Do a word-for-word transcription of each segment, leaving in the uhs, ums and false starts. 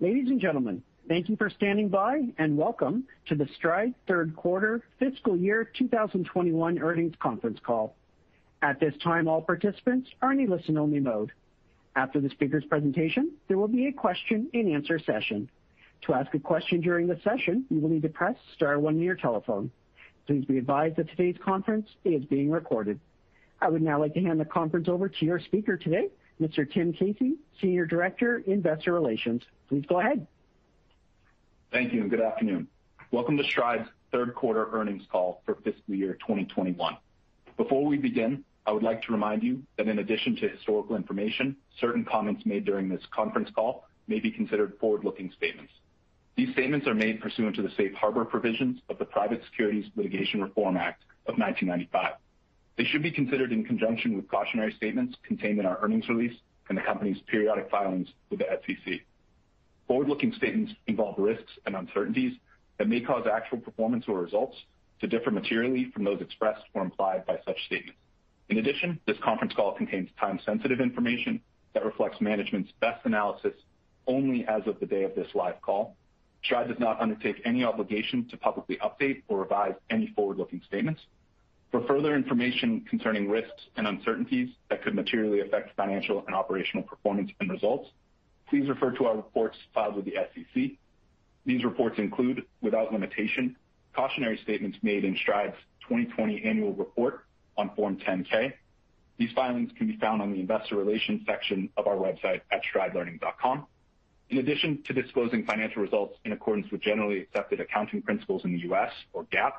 Ladies and gentlemen, thank you for standing by and welcome to the Stride third quarter fiscal year two thousand twenty-one earnings conference call. At this time, all participants are in a listen-only mode. After the speaker's presentation, there will be a question-and-answer session. To ask a question during the session, you will need to press star one on your telephone. Please be advised that today's conference is being recorded. I would now like to hand the conference over to your speaker today, Mister Tim Casey, Senior Director, Investor Relations. Please go ahead. Thank you and good afternoon. Welcome to Stride's third quarter earnings call for fiscal year twenty twenty-one. Before we begin, I would like to remind you that in addition to historical information, certain comments made during this conference call may be considered forward-looking statements. These statements are made pursuant to the safe harbor provisions of the Private Securities Litigation Reform Act of nineteen ninety-five. They should be considered in conjunction with cautionary statements contained in our earnings release and the company's periodic filings with the S E C. Forward-looking statements involve risks and uncertainties that may cause actual performance or results to differ materially from those expressed or implied by such statements. In addition, this conference call contains time-sensitive information that reflects management's best analysis only as of the day of this live call. Stride does not undertake any obligation to publicly update or revise any forward-looking statements. For further information concerning risks and uncertainties that could materially affect financial and operational performance and results, please refer to our reports filed with the S E C. These reports include, without limitation, cautionary statements made in Stride's twenty twenty annual report on Form ten K. These filings can be found on the Investor Relations section of our website at stride learning dot com. In addition to disclosing financial results in accordance with generally accepted accounting principles in the U S, or GAAP,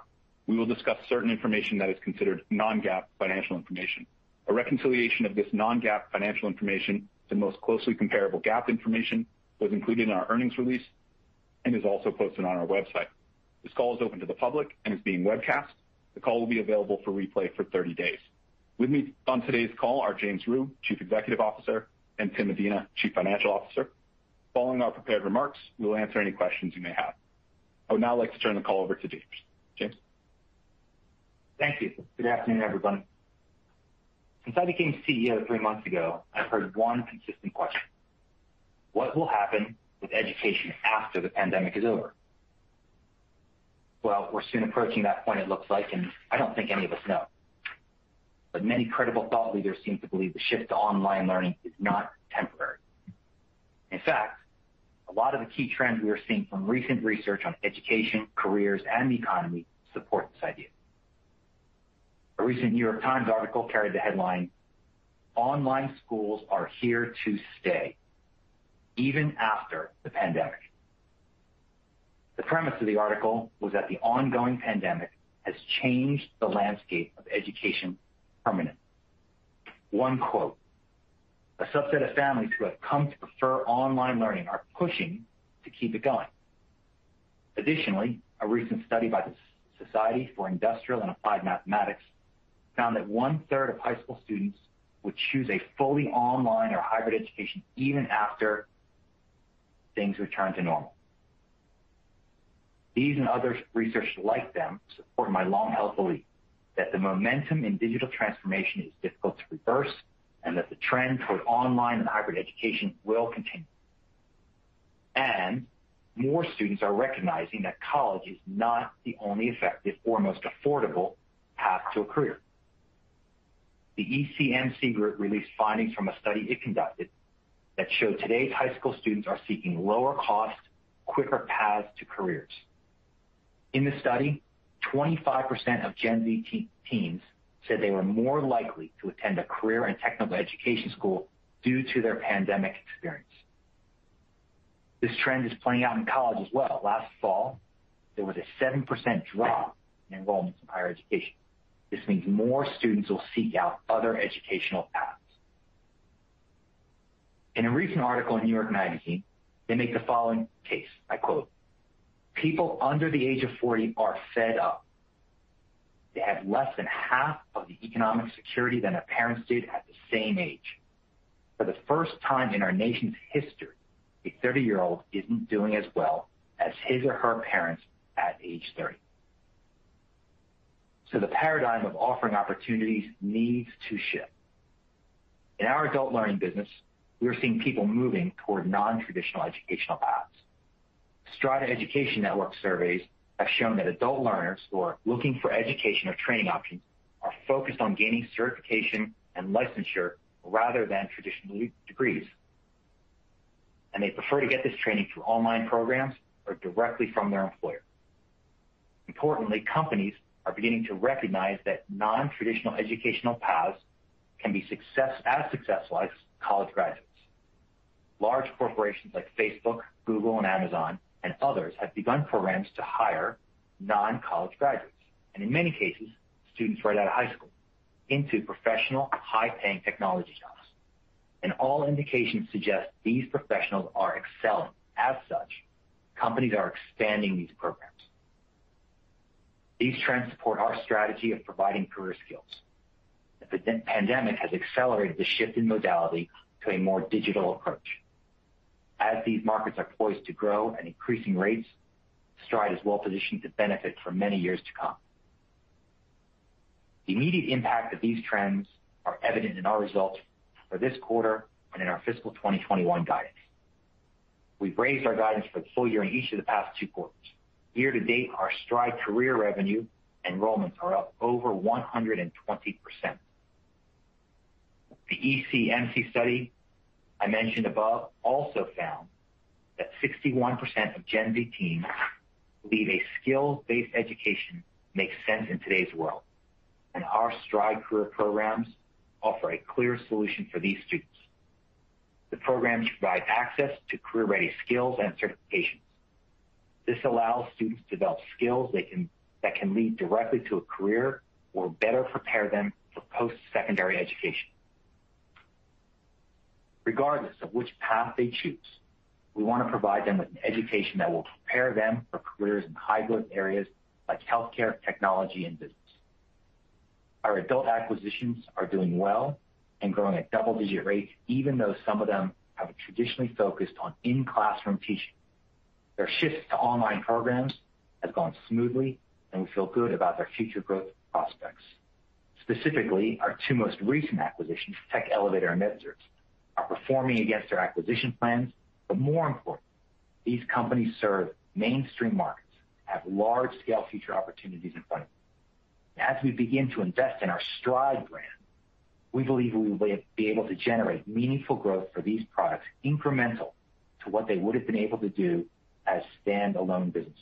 we will discuss certain information that is considered non-GAAP financial information. A reconciliation of this non-GAAP financial information to the most closely comparable GAAP information was included in our earnings release and is also posted on our website. This call is open to the public and is being webcast. The call will be available for replay for thirty days. With me on today's call are James Rue, Chief Executive Officer, and Tim Medina, Chief Financial Officer. Following our prepared remarks, we will answer any questions you may have. I would now like to turn the call over to James. James? Thank you. Good afternoon, everyone. Since I became C E O three months ago, I've heard one consistent question. What will happen with education after the pandemic is over? Well, we're soon approaching that point, it looks like, and I don't think any of us know. But many credible thought leaders seem to believe the shift to online learning is not temporary. In fact, a lot of the key trends we are seeing from recent research on education, careers, and the economy support this idea. A recent New York Times article carried the headline, "Online Schools Are Here to Stay, Even After the Pandemic." The premise of the article was that the ongoing pandemic has changed the landscape of education permanently. One quote, "A subset of families who have come to prefer online learning are pushing to keep it going." Additionally, a recent study by the Society for Industrial and Applied Mathematics found that one-third of high school students would choose a fully online or hybrid education even after things return to normal. These and other research like them support my long-held belief that the momentum in digital transformation is difficult to reverse and that the trend toward online and hybrid education will continue. And more students are recognizing that college is not the only effective or most affordable path to a career. The E C M C group released findings from a study it conducted that showed today's high school students are seeking lower cost, quicker paths to careers. In the study, twenty-five percent of Gen Z te- teens said they were more likely to attend a career and technical education school due to their pandemic experience. This trend is playing out in college as well. Last fall, there was a seven percent drop in enrollments in higher education. This means more students will seek out other educational paths. In a recent article in New York Magazine, they make the following case, I quote, "People under the age of forty are fed up. They have less than half of the economic security than their parents did at the same age. For the first time in our nation's history, a thirty-year-old isn't doing as well as his or her parents at age thirty. So the paradigm of offering opportunities needs to shift. In our adult learning business, we are seeing people moving toward non-traditional educational paths. Strata Education Network surveys have shown that adult learners who are looking for education or training options are focused on gaining certification and licensure rather than traditional degrees. And they prefer to get this training through online programs or directly from their employer. Importantly, companies are beginning to recognize that non-traditional educational paths can be success, as successful as college graduates. Large corporations like Facebook, Google, and Amazon, and others have begun programs to hire non-college graduates, and in many cases, students right out of high school, into professional, high-paying technology jobs. And all indications suggest these professionals are excelling. As such, companies are expanding these programs. These trends support our strategy of providing career skills. The pandemic has accelerated the shift in modality to a more digital approach. As these markets are poised to grow at increasing rates, Stride is well positioned to benefit for many years to come. The immediate impact of these trends are evident in our results for this quarter and in our fiscal twenty twenty-one guidance. We've raised our guidance for the full year in each of the past two quarters. Year to date, our Stride career revenue enrollments are up over one hundred twenty percent. The E C M C study I mentioned above also found that sixty-one percent of Gen Z teens believe a skills-based education makes sense in today's world, and our Stride career programs offer a clear solution for these students. The programs provide access to career-ready skills and certifications. This allows students to develop skills they can that can lead directly to a career or better prepare them for post-secondary education. Regardless of which path they choose, we want to provide them with an education that will prepare them for careers in high-growth areas like healthcare, technology, and business. Our adult acquisitions are doing well and growing at double-digit rates, even though some of them have traditionally focused on in-classroom teaching. Their shifts to online programs has gone smoothly, and we feel good about their future growth prospects. Specifically, our two most recent acquisitions, Tech Elevator and MedCerts, are performing against their acquisition plans, but more important, these companies serve mainstream markets, have large-scale future opportunities in front of them. And as we begin to invest in our Stride brand, we believe we will be able to generate meaningful growth for these products incremental to what they would have been able to do as standalone businesses.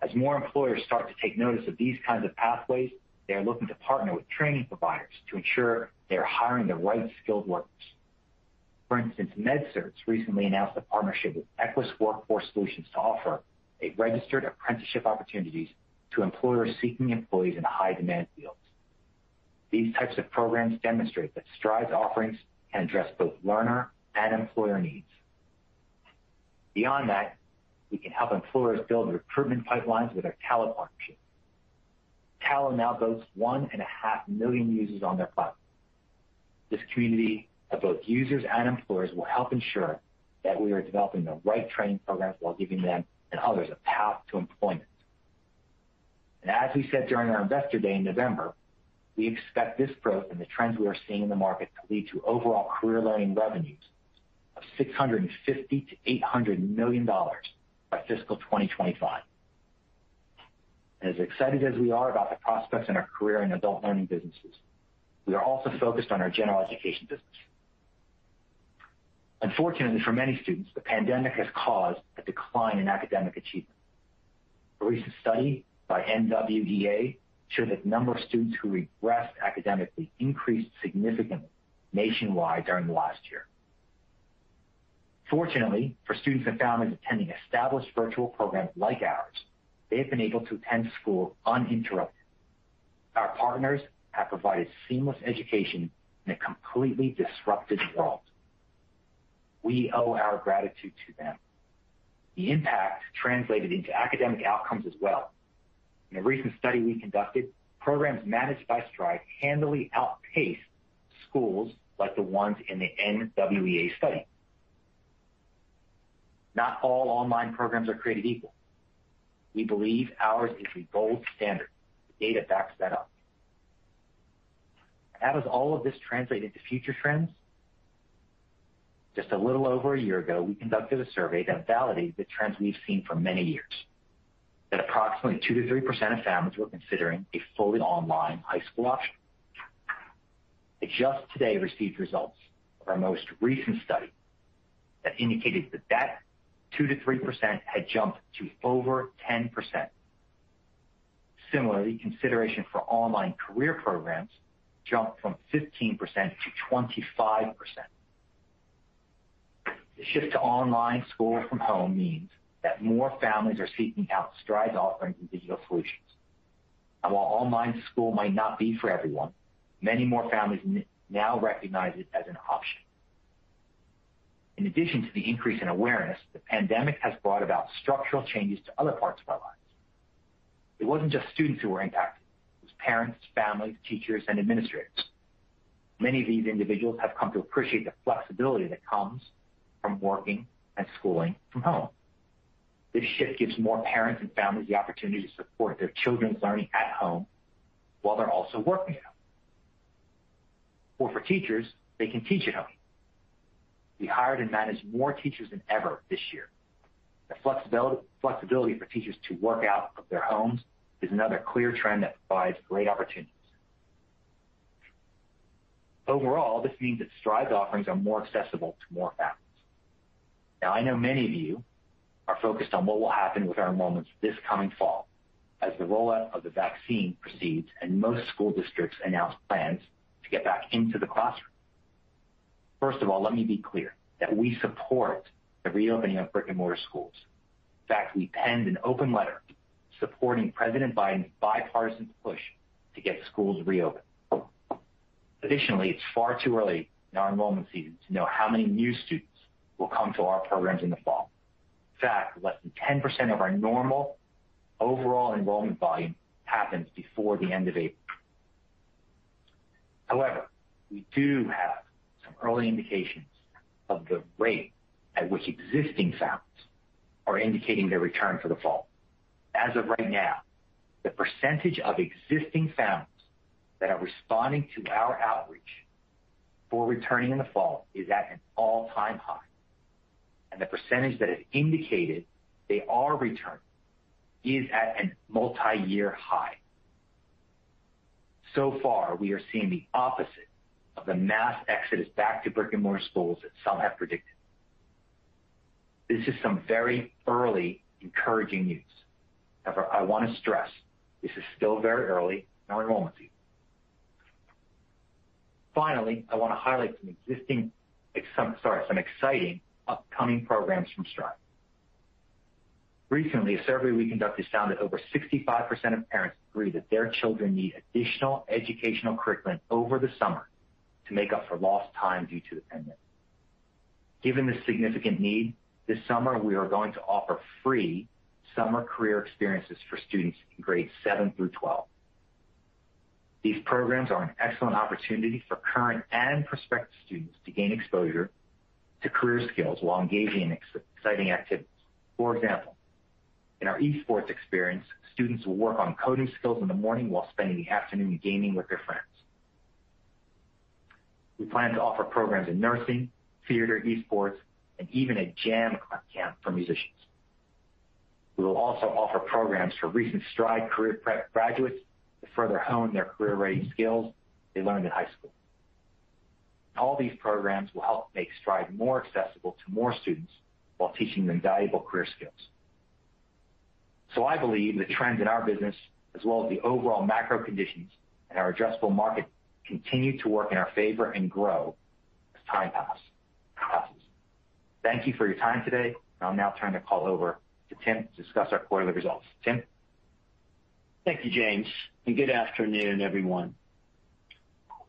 As more employers start to take notice of these kinds of pathways, they are looking to partner with training providers to ensure they are hiring the right skilled workers. For instance, MedCerts recently announced a partnership with Equus Workforce Solutions to offer a registered apprenticeship opportunities to employers seeking employees in high-demand fields. These types of programs demonstrate that Stride's offerings can address both learner and employer needs. Beyond that, we can help employers build recruitment pipelines with our Talo partnership. Talo now boasts one and a half million users on their platform. This community of both users and employers will help ensure that we are developing the right training programs while giving them and others a path to employment. And as we said during our Investor Day in November, we expect this growth and the trends we are seeing in the market to lead to overall career learning revenues of six hundred fifty to eight hundred million dollars by fiscal twenty twenty-five. And as excited as we are about the prospects in our career and adult learning businesses, we are also focused on our general education business. Unfortunately for many students, the pandemic has caused a decline in academic achievement. A recent study by N W E A showed that the number of students who regressed academically increased significantly nationwide during the last year. Fortunately, for students and families attending established virtual programs like ours, they have been able to attend school uninterrupted. Our partners have provided seamless education in a completely disrupted world. We owe our gratitude to them. The impact translated into academic outcomes as well. In a recent study we conducted, programs managed by Stride handily outpaced schools like the ones in the N W E A study. Not all online programs are created equal. We believe ours is the gold standard. The data backs that up. How does all of this translate into future trends? Just a little over a year ago, we conducted a survey that validated the trends we've seen for many years, that approximately two to three percent of families were considering a fully online high school option. I just today received results of our most recent study that indicated that that two to three percent had jumped to over ten percent. Similarly, consideration for online career programs jumped from fifteen percent to twenty-five percent. The shift to online school from home means that more families are seeking out Stride's offerings and digital solutions. And while online school might not be for everyone, many more families n- now recognize it as an option. In addition to the increase in awareness, the pandemic has brought about structural changes to other parts of our lives. It wasn't just students who were impacted. It was parents, families, teachers, and administrators. Many of these individuals have come to appreciate the flexibility that comes from working and schooling from home. This shift gives more parents and families the opportunity to support their children's learning at home while they're also working at home. Or for teachers, they can teach at home. We hired and managed more teachers than ever this year. The flexibility, flexibility for teachers to work out of their homes is another clear trend that provides great opportunities. Overall, this means that Stride's offerings are more accessible to more families. Now, I know many of you are focused on what will happen with our enrollments this coming fall as the rollout of the vaccine proceeds and most school districts announce plans to get back into the classroom. First of all, let me be clear that we support the reopening of brick-and-mortar schools. In fact, we penned an open letter supporting President Biden's bipartisan push to get schools reopened. Additionally, it's far too early in our enrollment season to know how many new students will come to our programs in the fall. In fact, less than ten percent of our normal overall enrollment volume happens before the end of April. However, we do have some early indications of the rate at which existing families are indicating their return for the fall. As of right now, the percentage of existing families that are responding to our outreach for returning in the fall is at an all-time high. And the percentage that have indicated they are returning is at a multi-year high. So far, we are seeing the opposite of the mass exodus back to brick-and-mortar schools that some have predicted. This is some very early encouraging news. However, I want to stress this is still very early in our enrollment season. Finally, I want to highlight some existing, some, sorry, some exciting upcoming programs from Stride. Recently, a survey we conducted found that over sixty-five percent of parents agree that their children need additional educational curriculum over the summer to make up for lost time due to the pandemic. Given this significant need, this summer we are going to offer free summer career experiences for students in grades seven through twelve. These programs are an excellent opportunity for current and prospective students to gain exposure to career skills while engaging in exciting activities. For example, in our esports experience, students will work on coding skills in the morning while spending the afternoon gaming with their friends. We plan to offer programs in nursing, theater, esports, and even a jam camp for musicians. We will also offer programs for recent Stride Career Prep graduates to further hone their career-ready skills they learned in high school. All these programs will help make Stride more accessible to more students while teaching them valuable career skills. So I believe the trends in our business, as well as the overall macro conditions and our addressable market, continue to work in our favor and grow as time passes. Thank you for your time today. I'll now turn the call over to Tim to discuss our quarterly results. Tim? Thank you, James, and good afternoon, everyone.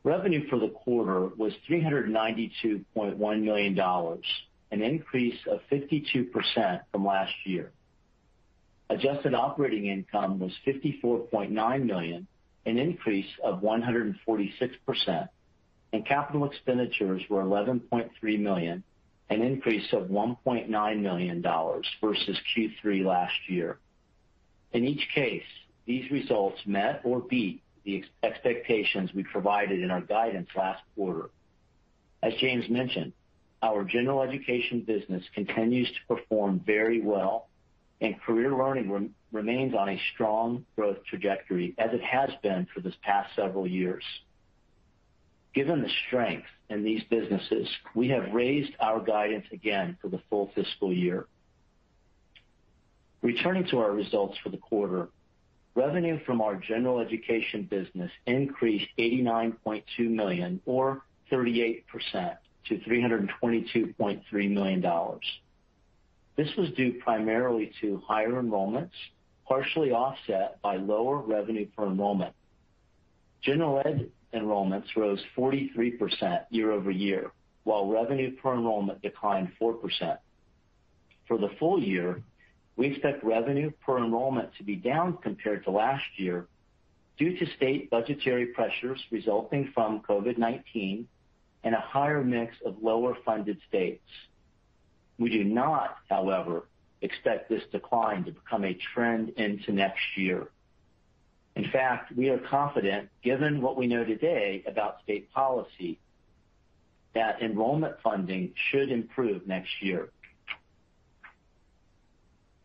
Revenue for the quarter was three hundred ninety-two point one million dollars, an increase of fifty-two percent from last year. Adjusted operating income was fifty-four point nine million dollars, an increase of one hundred forty-six percent, and capital expenditures were eleven point three million dollars, an increase of one point nine million dollars versus Q three last year. In each case, these results met or beat the ex- expectations we provided in our guidance last quarter. As James mentioned, our general education business continues to perform very well, and career learning re- remains on a strong growth trajectory, as it has been for this past several years. Given the strength in these businesses, we have raised our guidance again for the full fiscal year. Returning to our results for the quarter, revenue from our general education business increased eighty-nine point two million dollars or thirty-eight percent to three hundred twenty-two point three million dollars. This was due primarily to higher enrollments, partially offset by lower revenue per enrollment. General ed enrollments rose forty-three percent year over year, while revenue per enrollment declined four percent. For the full year, we expect revenue per enrollment to be down compared to last year due to state budgetary pressures resulting from COVID nineteen and a higher mix of lower funded states. We do not, however, expect this decline to become a trend into next year. In fact, we are confident, given what we know today about state policy, that enrollment funding should improve next year.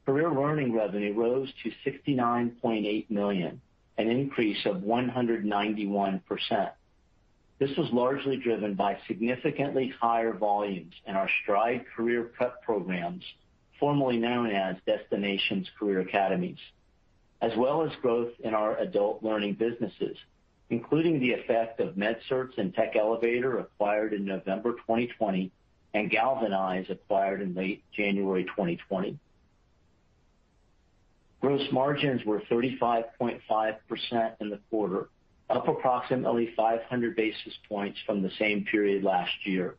Career learning revenue rose to sixty-nine point eight million dollars, an increase of one hundred ninety-one percent. This was largely driven by significantly higher volumes in our Stride career prep programs, formerly known as Destinations Career Academies, as well as growth in our adult learning businesses, including the effect of MedCerts and Tech Elevator, acquired in November twenty twenty, and Galvanize, acquired in late January twenty twenty. Gross margins were thirty-five point five percent in the quarter, up approximately five hundred basis points from the same period last year.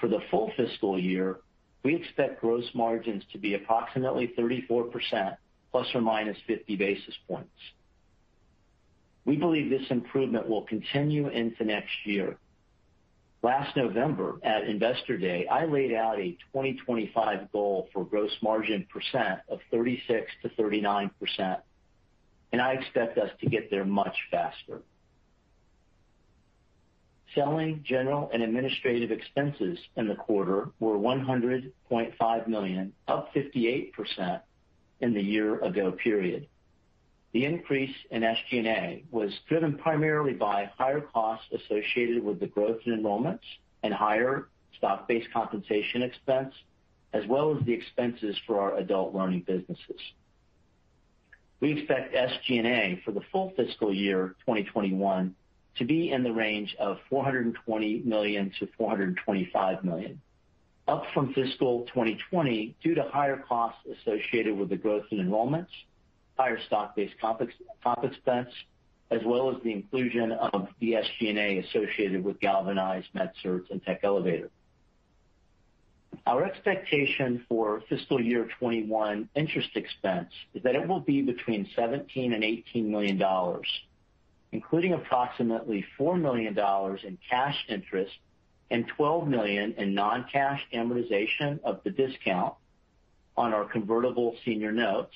For the full fiscal year, we expect gross margins to be approximately thirty-four percent, plus or minus fifty basis points. We believe this improvement will continue into next year. Last November at Investor Day, I laid out a twenty twenty-five goal for gross margin percent of thirty-six to thirty-nine percent, and I expect us to get there much faster. Selling, general, and administrative expenses in the quarter were one hundred point five million dollars, up fifty-eight percent. In the year-ago period. The increase in S G and A was driven primarily by higher costs associated with the growth in enrollments and higher stock-based compensation expense, as well as the expenses for our adult learning businesses. We expect S G and A for the full fiscal year twenty twenty-one to be in the range of four hundred twenty million to four hundred twenty-five million. Up from fiscal twenty twenty due to higher costs associated with the growth in enrollments, higher stock-based comp, ex- comp expense, as well as the inclusion of the S G and A associated with Galvanize, MedCerts, and Tech Elevator. Our expectation for fiscal year twenty-one interest expense is that it will be between seventeen and eighteen million dollars, including approximately four million dollars in cash interest and twelve million dollars in non-cash amortization of the discount on our convertible senior notes,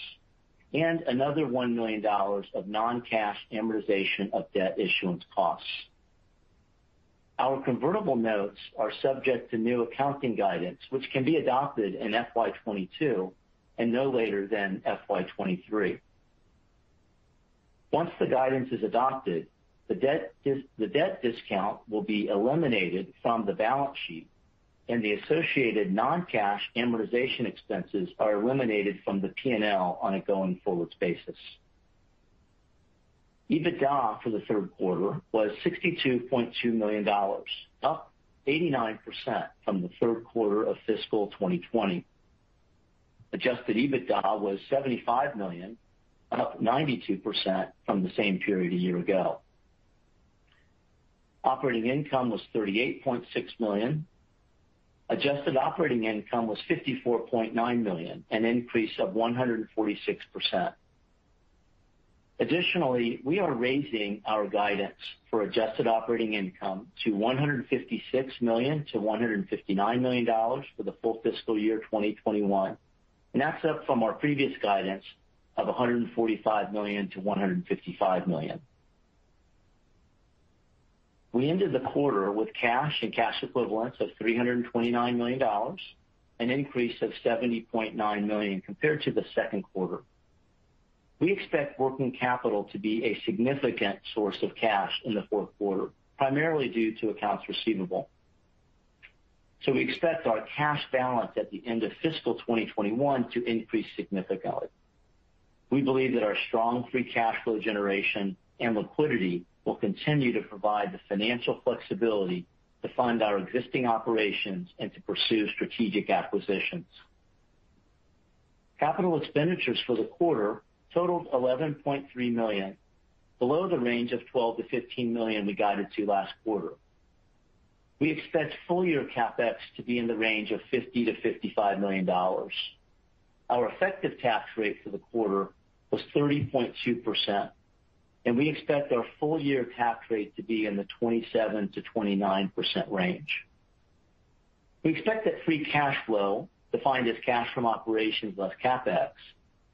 and another one million dollars of non-cash amortization of debt issuance costs. Our convertible notes are subject to new accounting guidance, which can be adopted in F Y twenty-two and no later than F Y twenty-three. Once the guidance is adopted, The debt, dis- the debt discount will be eliminated from the balance sheet, and the associated non-cash amortization expenses are eliminated from the P and L on a going-forward basis. EBITDA for the third quarter was sixty-two point two million dollars, up eighty-nine percent from the third quarter of fiscal twenty twenty. Adjusted EBITDA was seventy-five million dollars, up ninety-two percent from the same period a year ago. Operating income was thirty-eight point six million dollars. Adjusted operating income was fifty-four point nine million dollars, an increase of one hundred forty-six percent. Additionally, we are raising our guidance for adjusted operating income to one hundred fifty-six million dollars to one hundred fifty-nine million dollars for the full fiscal year twenty twenty-one, and that's up from our previous guidance of one hundred forty-five million dollars to one hundred fifty-five million dollars. We ended the quarter with cash and cash equivalents of three hundred twenty-nine million dollars, an increase of seventy point nine million dollars compared to the second quarter. We expect working capital to be a significant source of cash in the fourth quarter, primarily due to accounts receivable. So we expect our cash balance at the end of fiscal twenty twenty-one to increase significantly. We believe that our strong free cash flow generation and liquidity will continue to provide the financial flexibility to fund our existing operations and to pursue strategic acquisitions. Capital expenditures for the quarter totaled eleven point three million dollars, below the range of twelve to fifteen million dollars we guided to last quarter. We expect full-year CapEx to be in the range of fifty to fifty-five million dollars. Our effective tax rate for the quarter was thirty point two percent, and we expect our full-year tax rate to be in the twenty-seven to twenty-nine percent range. We expect that free cash flow, defined as cash from operations less CapEx,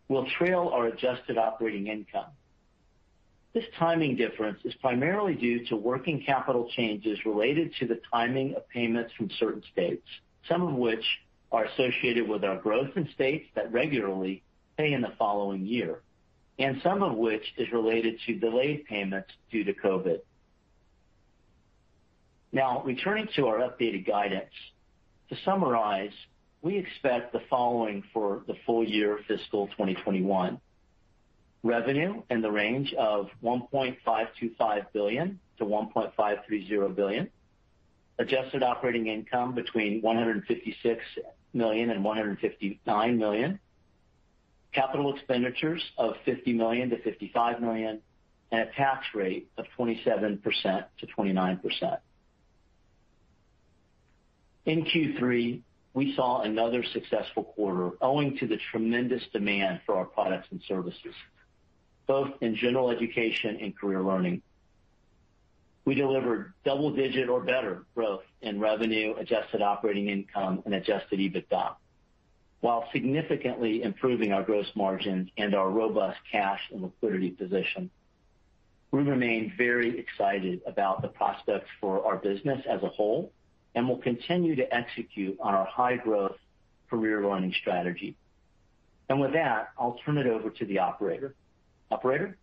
will trail our adjusted operating income. This timing difference is primarily due to working capital changes related to the timing of payments from certain states, some of which are associated with our growth in states that regularly pay in the following year, and some of which is related to delayed payments due to COVID. Now, returning to our updated guidance, to summarize, we expect the following for the full year fiscal twenty twenty-one. Revenue in the range of one point five two five billion to one point five three zero billion. Adjusted operating income between one hundred fifty-six million dollars and one hundred fifty-nine million dollars. Capital expenditures of fifty million dollars to fifty-five million dollars, and a tax rate of twenty-seven percent to twenty-nine percent. In Q three, we saw another successful quarter owing to the tremendous demand for our products and services, both in general education and career learning. We delivered double-digit or better growth in revenue, adjusted operating income, and adjusted EBITDA, while significantly improving our gross margins and our robust cash and liquidity position. We remain very excited about the prospects for our business as a whole, and will continue to execute on our high-growth career learning strategy. And with that, I'll turn it over to the operator. Operator?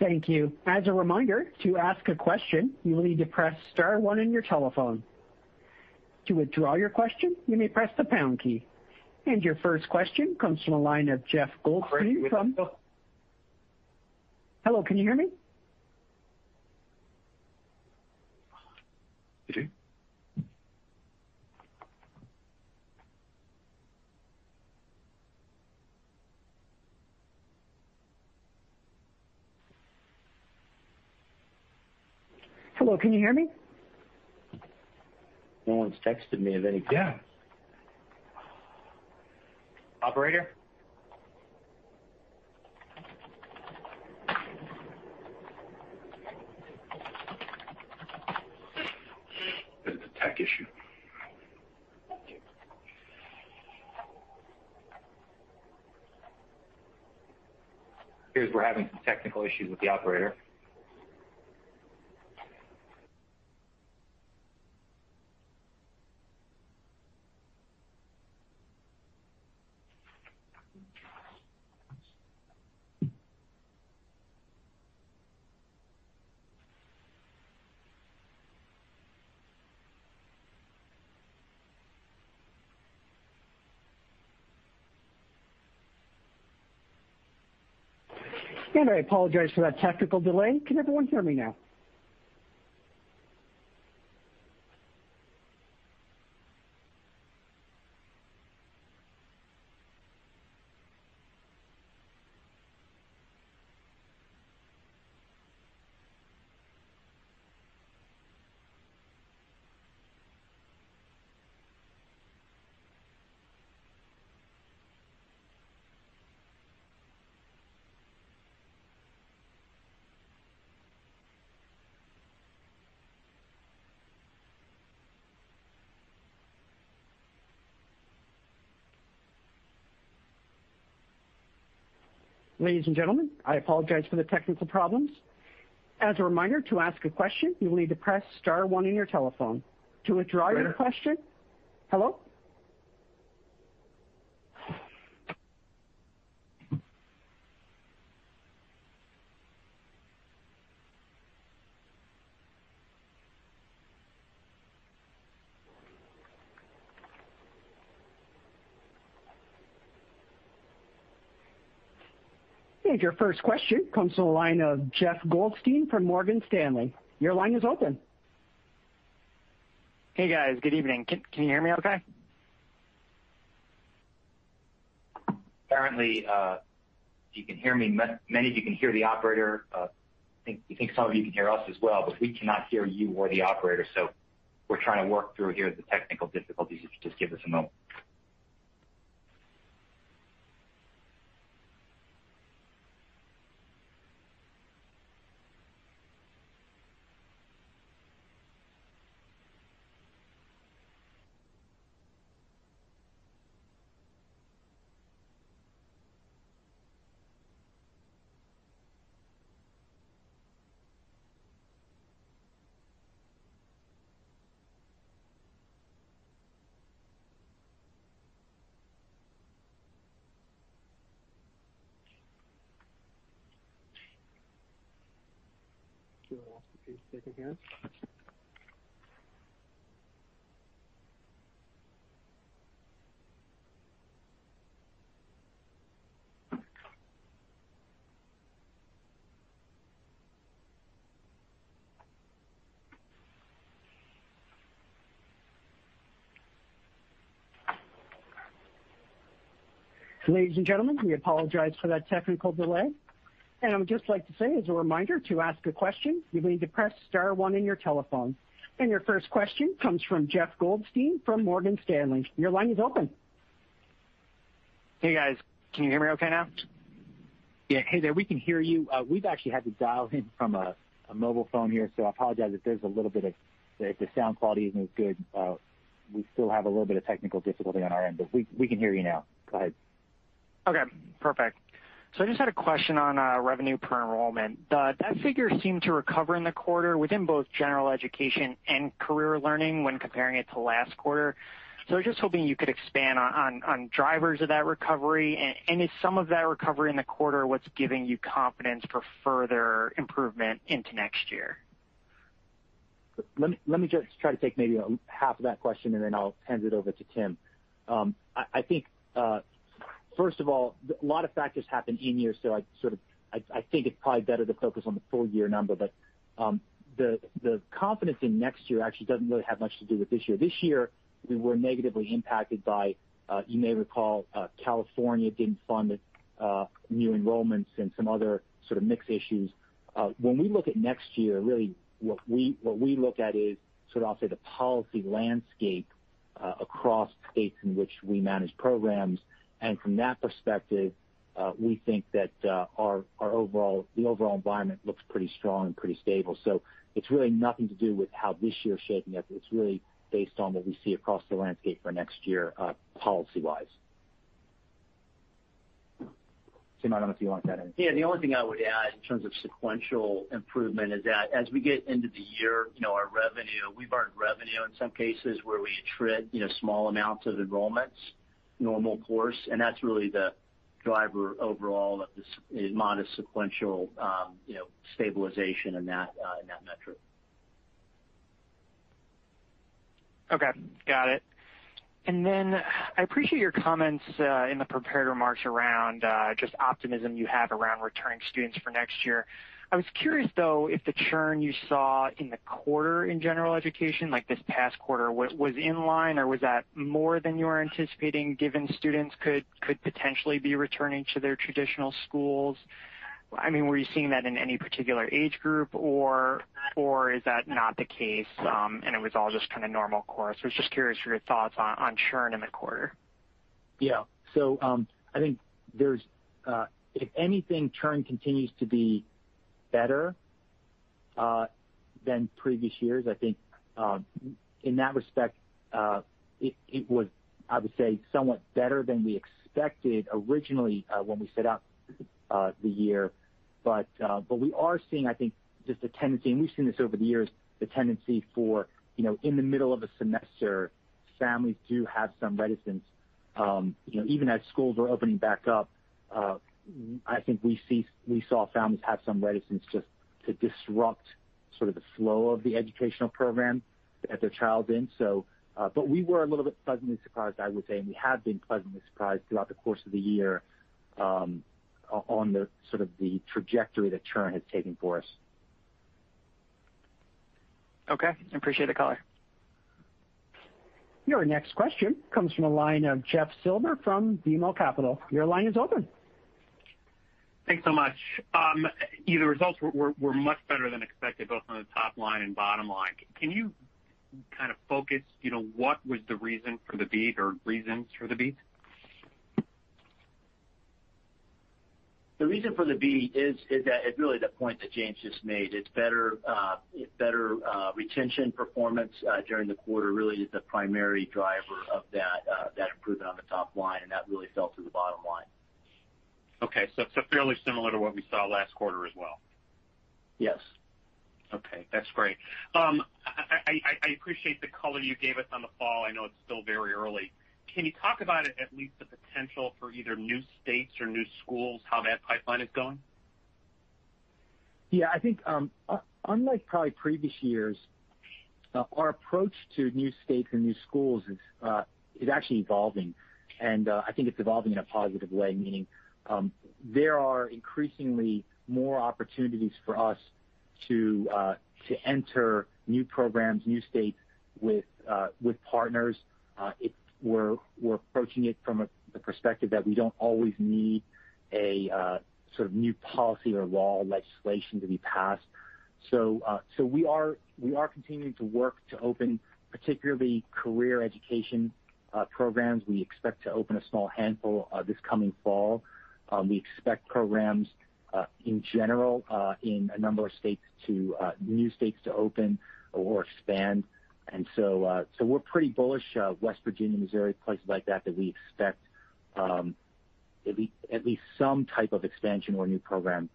Thank you. As a reminder, to ask a question, you will need to press star one on your telephone. To withdraw your question, you may press the pound key. And your first question comes from a line of Jeff Goldstein from... Hello, can you hear me? Did you? Hello, can you hear me? No one's texted me of any kind. Yeah. Operator? It's a tech issue. Here's we're having some technical issues with the operator. And I apologize for that technical delay. Can everyone hear me now? Ladies and gentlemen, I apologize for the technical problems. As a reminder, to ask a question, you will need to press star one on your telephone. To withdraw Later. your question, hello? And your first question comes from the line of Jeff Goldstein from Morgan Stanley. Your line is open. Hey, guys. Good evening. Can, can you hear me okay? Apparently, uh, you can hear me. Many of you can hear the operator. Uh, I think, I think some of you can hear us as well, but we cannot hear you or the operator, so we're trying to work through here the technical difficulties. If you just give us a moment. Ladies and gentlemen, we apologize for that technical delay. And I would just like to say, as a reminder, to ask a question, you need to press star one in your telephone. And your first question comes from Jeff Goldstein from Morgan Stanley. Your line is open. Hey, guys. Can you hear me okay now? Yeah. Hey there. We can hear you. Uh, we've actually had to dial in from a, a mobile phone here, so I apologize if there's a little bit of if the sound quality isn't as good. Uh, we still have a little bit of technical difficulty on our end, but we, we can hear you now. Go ahead. Okay. Perfect. So I just had a question on uh, revenue per enrollment. The, that figure seemed to recover in the quarter within both general education and career learning when comparing it to last quarter. So I was just hoping you could expand on, on, on drivers of that recovery, and, and is some of that recovery in the quarter what's giving you confidence for further improvement into next year? Let me, let me just try to take maybe a, half of that question, and then I'll hand it over to Tim. Um, I, I think uh, – First of all, a lot of factors happen in year, so I sort of I, I think it's probably better to focus on the full year number. But um, the the confidence in next year actually doesn't really have much to do with this year. This year we were negatively impacted by uh, you may recall uh, California didn't fund uh, new enrollments and some other sort of mix issues. Uh, when we look at next year, really what we what we look at is sort of I'll say the policy landscape uh, across states in which we manage programs. And from that perspective, uh, we think that uh, our, our overall the overall environment looks pretty strong and pretty stable. So it's really nothing to do with how this year's shaping up. It's really based on what we see across the landscape for next year, uh, policy-wise. Tim, I don't know if you want that in. Yeah, the only thing I would add in terms of sequential improvement is that as we get into the year, you know, our revenue, we've earned revenue in some cases where we attrit, you know, small amounts of enrollments. Normal course, and that's really the driver overall of this modest sequential, um, you know, stabilization in that uh, in that metric. Okay, got it. And then I appreciate your comments uh, in the prepared remarks around uh, just optimism you have around returning students for next year. I was curious, though, if the churn you saw in the quarter in general education, like this past quarter, was, was in line, or was that more than you were anticipating, given students could, could potentially be returning to their traditional schools? I mean, were you seeing that in any particular age group, or or is that not the case, um, and it was all just kind of normal course? I was just curious for your thoughts on, on churn in the quarter. Yeah. So um, I think there's, uh, if anything, churn continues to be better uh, than previous years. I think uh, in that respect, uh, it, it was, I would say, somewhat better than we expected originally uh, when we set up uh, the year. But uh, but we are seeing, I think, just a tendency, and we've seen this over the years, the tendency for, you know, in the middle of a semester, families do have some reticence. Um, you know, even as schools were opening back up, uh, I think we see we saw families have some reticence just to disrupt sort of the flow of the educational program that their child's in. So, uh, but we were a little bit pleasantly surprised, I would say, and we have been pleasantly surprised throughout the course of the year um, on the sort of the trajectory that churn has taken for us. Okay, I appreciate the color. Your next question comes from a line of Jeff Silver from D M L Capital. Your line is open. Thanks so much. Um, the results were, were, were much better than expected, both on the top line and bottom line. Can you kind of focus, you know, what was the reason for the beat or reasons for the beat? The reason for the beat is, is that it's really the point that James just made. It's better, uh, it's better uh, retention performance uh, during the quarter. Really, is the primary driver of that uh, that improvement on the top line, and that really fell to the bottom line. Okay, so it's so fairly similar to what we saw last quarter as well. Yes. Okay, that's great. Um, I, I, I appreciate the color you gave us on the fall. I know it's still very early. Can you talk about it, at least the potential for either new states or new schools, how that pipeline is going? Yeah, I think um, uh, unlike probably previous years, uh, our approach to new states and new schools is uh, is actually evolving, and uh, I think it's evolving in a positive way, meaning um, there are increasingly more opportunities for us to uh, to enter new programs, new states with uh, with partners. Uh, it's We're, we're approaching it from a, the perspective that we don't always need a uh, sort of new policy or law or legislation to be passed. So, uh, so we are we are continuing to work to open, particularly career education uh, programs. We expect to open a small handful uh, this coming fall. Um, we expect programs uh, in general uh, in a number of states to uh, new states to open or expand. And so, uh, so we're pretty bullish. Uh, West Virginia, Missouri, places like that, that we expect um, at, least, at least some type of expansion or new program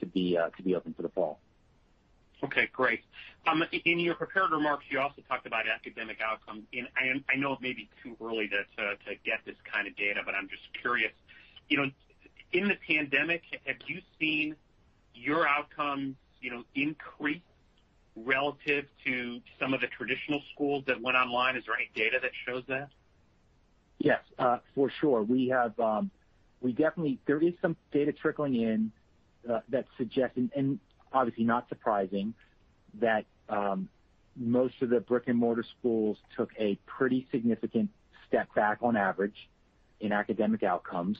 to be uh, to be open for the fall. Okay, great. Um, in your prepared remarks, you also talked about academic outcomes. And I, I know it may be too early to, to to get this kind of data, but I'm just curious. You know, in the pandemic, have you seen your outcomes, you know, increase relative to some of the traditional schools that went online? Is there any data that shows that? Yes, uh, for sure. We have, um, we definitely, there is some data trickling in uh, that suggests, and, and obviously not surprising, that um, most of the brick and mortar schools took a pretty significant step back on average in academic outcomes.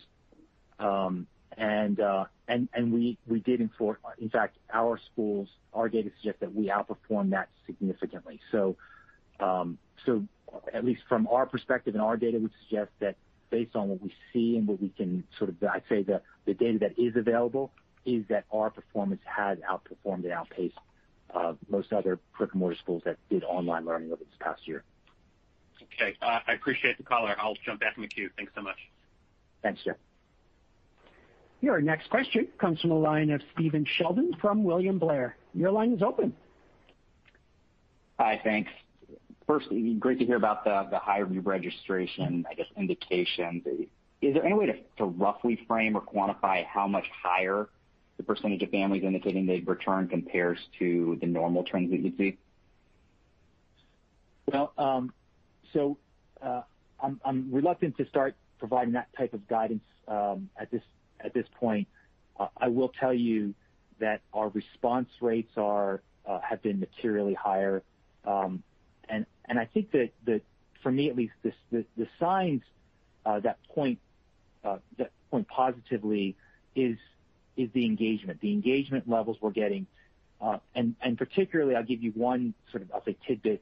Um, And, uh, and and we, we did, enforce, in fact, our schools, our data suggests that we outperformed that significantly. So um, so at least from our perspective and our data would suggest that based on what we see and what we can sort of, I'd say the, the data that is available is that our performance has outperformed and outpaced uh, most other brick and mortar schools that did online learning over this past year. Okay. Uh, I appreciate the caller. I'll jump back in the queue. Thanks so much. Thanks, Jeff. Your next question comes from a line of Stephen Sheldon from William Blair. Your line is open. Hi, thanks. First, great to hear about the, the high re-registration, I guess, indications. Is there any way to, to roughly frame or quantify how much higher the percentage of families indicating they'd return compares to the normal trends that you'd see? Well, um, so uh, I'm, I'm reluctant to start providing that type of guidance um, at this At this point, uh, I will tell you that our response rates are uh, have been materially higher, um, and and I think that, that for me at least, this, the the signs uh, that point uh, that point positively is is the engagement, the engagement levels we're getting, uh, and and particularly I'll give you one sort of I'll say tidbit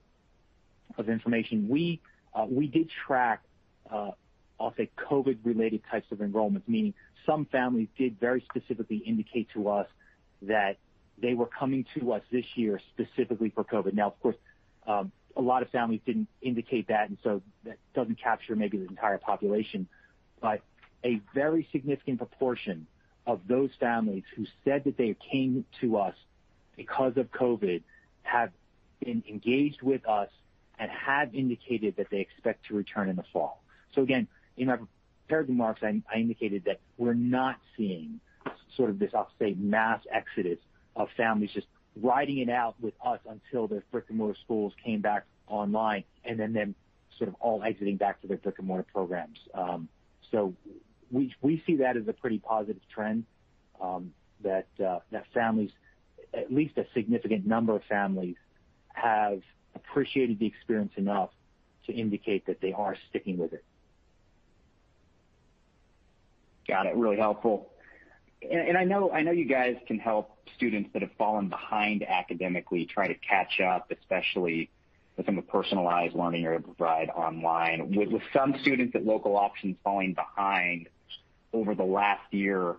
of information. We uh, we did track Uh, I'll say COVID-related types of enrollments, meaning some families did very specifically indicate to us that they were coming to us this year specifically for COVID. Now, of course, um, a lot of families didn't indicate that, and so that doesn't capture maybe the entire population. But a very significant proportion of those families who said that they came to us because of COVID have been engaged with us and have indicated that they expect to return in the fall. So again, in my prepared remarks, I, I indicated that we're not seeing sort of this, I'll say, mass exodus of families just riding it out with us until their brick and mortar schools came back online, and then them sort of all exiting back to their brick and mortar programs. Um, so we we see that as a pretty positive trend, um, that uh, that families, at least a significant number of families, have appreciated the experience enough to indicate that they are sticking with it. Got it. Really helpful. And, and I know I know you guys can help students that have fallen behind academically try to catch up, especially with some of the personalized learning you're able to provide online. With, with some students at local options falling behind over the last year,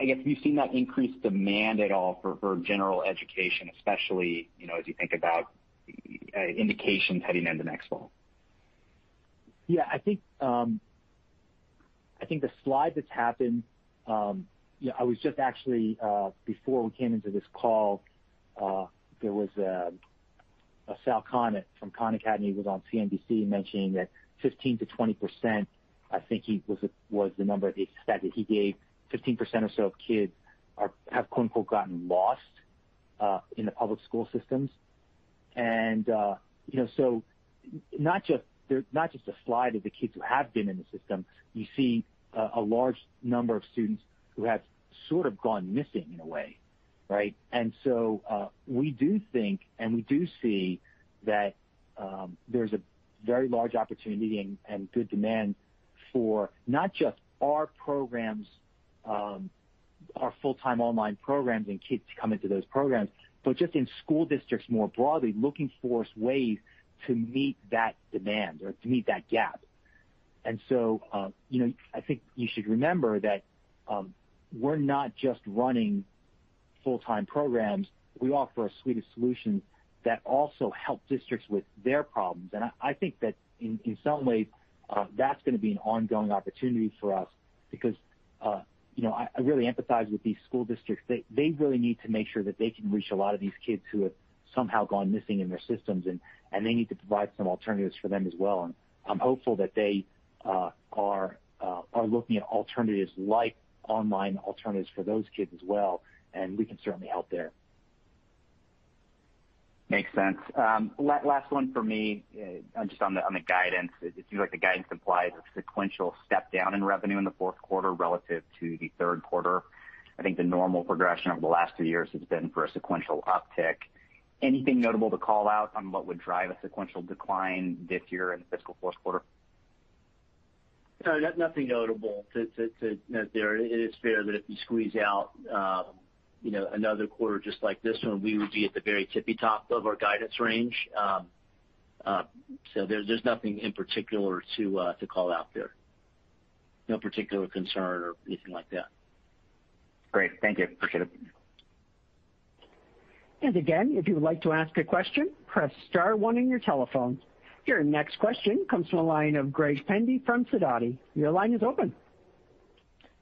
I guess, have you seen that increased demand at all for, for general education, especially, you know, as you think about uh, indications heading into next fall? Yeah, I think um, I think the slide that's happened, um, you know, I was just actually, uh, before we came into this call, uh, there was a, a Sal Khan from Khan Academy was on C N B C mentioning that fifteen to twenty percent, I think he was was the number that he, that he gave, fifteen percent or so of kids are, have quote unquote gotten lost uh, in the public school systems. And, uh, you know, so not just, there's not just a slide of the kids who have been in the system. You see uh, a large number of students who have sort of gone missing in a way, right? And so uh, we do think and we do see that um, there's a very large opportunity and, and good demand for not just our programs, um, our full-time online programs and kids to come into those programs, but just in school districts more broadly, looking for ways to meet that demand or to meet that gap. And so, uh, you know, I think you should remember that um, we're not just running full-time programs. We offer a suite of solutions that also help districts with their problems. And I, I think that in, in some ways uh, that's going to be an ongoing opportunity for us because, uh, you know, I, I really empathize with these school districts. They, they really need to make sure that they can reach a lot of these kids who have somehow gone missing in their systems, and, and they need to provide some alternatives for them as well. And I'm hopeful that they uh, are uh, are looking at alternatives like online alternatives for those kids as well, and we can certainly help there. Makes sense. Um, la- last one for me, uh, just on the on the guidance. It, it seems like the guidance implies a sequential step down in revenue in the fourth quarter relative to the third quarter. I think the normal progression over the last two years has been for a sequential uptick. Anything notable to call out on what would drive a sequential decline this year in the fiscal fourth quarter? No, not, nothing notable to, to, to note there. It is fair that if you squeeze out, um, you know, another quarter just like this one, we would be at the very tippy top of our guidance range. Um, uh, so there's there's nothing in particular to uh, to call out there. No particular concern or anything like that. Great, thank you. Appreciate it. And again, if you would like to ask a question, press star one on your telephone. Your next question comes from the line of Greg Pendy from Sadati. Your line is open.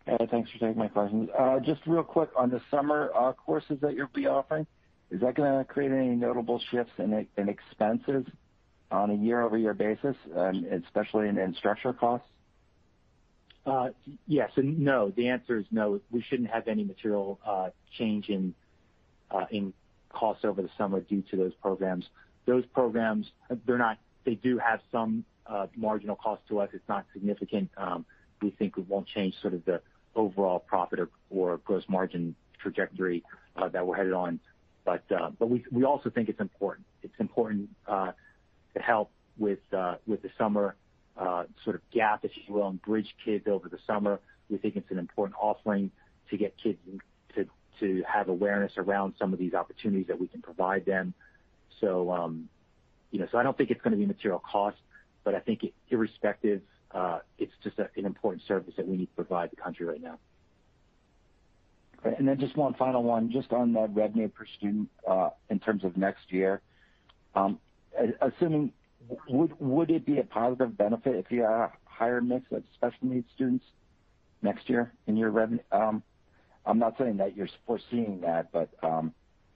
Hey, thanks for taking my questions. Uh, just real quick on the summer uh, courses that you'll be offering, is that going to create any notable shifts in, in expenses on a year-over-year basis, um, especially in instructor costs? Uh, yes and no. The answer is no. We shouldn't have any material uh, change in uh, in. costs over the summer due to those programs. Those programs, they're not, they do have some uh, marginal cost to us. It's not significant. Um, we think it won't change sort of the overall profit or, or gross margin trajectory uh, that we're headed on. But uh, but we we also think it's important. It's important uh, to help with uh, with the summer uh, sort of gap, if you will, and bridge kids over the summer. We think it's an important offering to get kids in, to to have awareness around some of these opportunities that we can provide them. So, um, you know, so I don't think it's going to be material cost, but I think it, irrespective, uh, it's just a, an important service that we need to provide the country right now. Great. And then just one final one, just on that revenue per student uh, in terms of next year. Um, assuming, would would it be a positive benefit if you had a higher mix of special needs students next year in your revenue? Um, I'm not saying that you're foreseeing that, but um,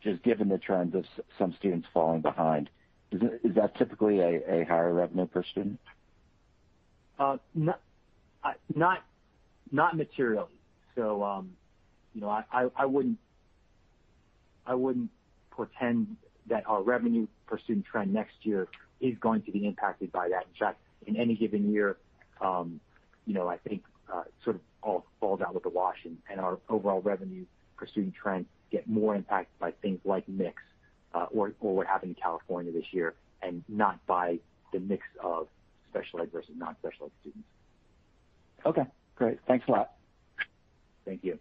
just given the trends of some students falling behind? Is, it, is that typically a, a higher revenue per student? Uh, not, I, not, not materially. So, um, you know, I, I, I wouldn't, I wouldn't pretend that our revenue per student trend next year is going to be impacted by that. In fact, in any given year, um, you know, I think uh, sort of all falls out with the wash, and, and our overall revenue per student trend get more impacted by things like mix uh, or, or what happened in California this year, and not by the mix of special ed versus non-special ed students. Okay, great. Thanks a lot. Thank you.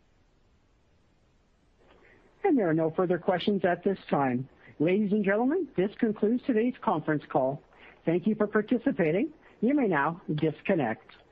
And there are no further questions at this time. Ladies and gentlemen, this concludes today's conference call. Thank you for participating. You may now disconnect.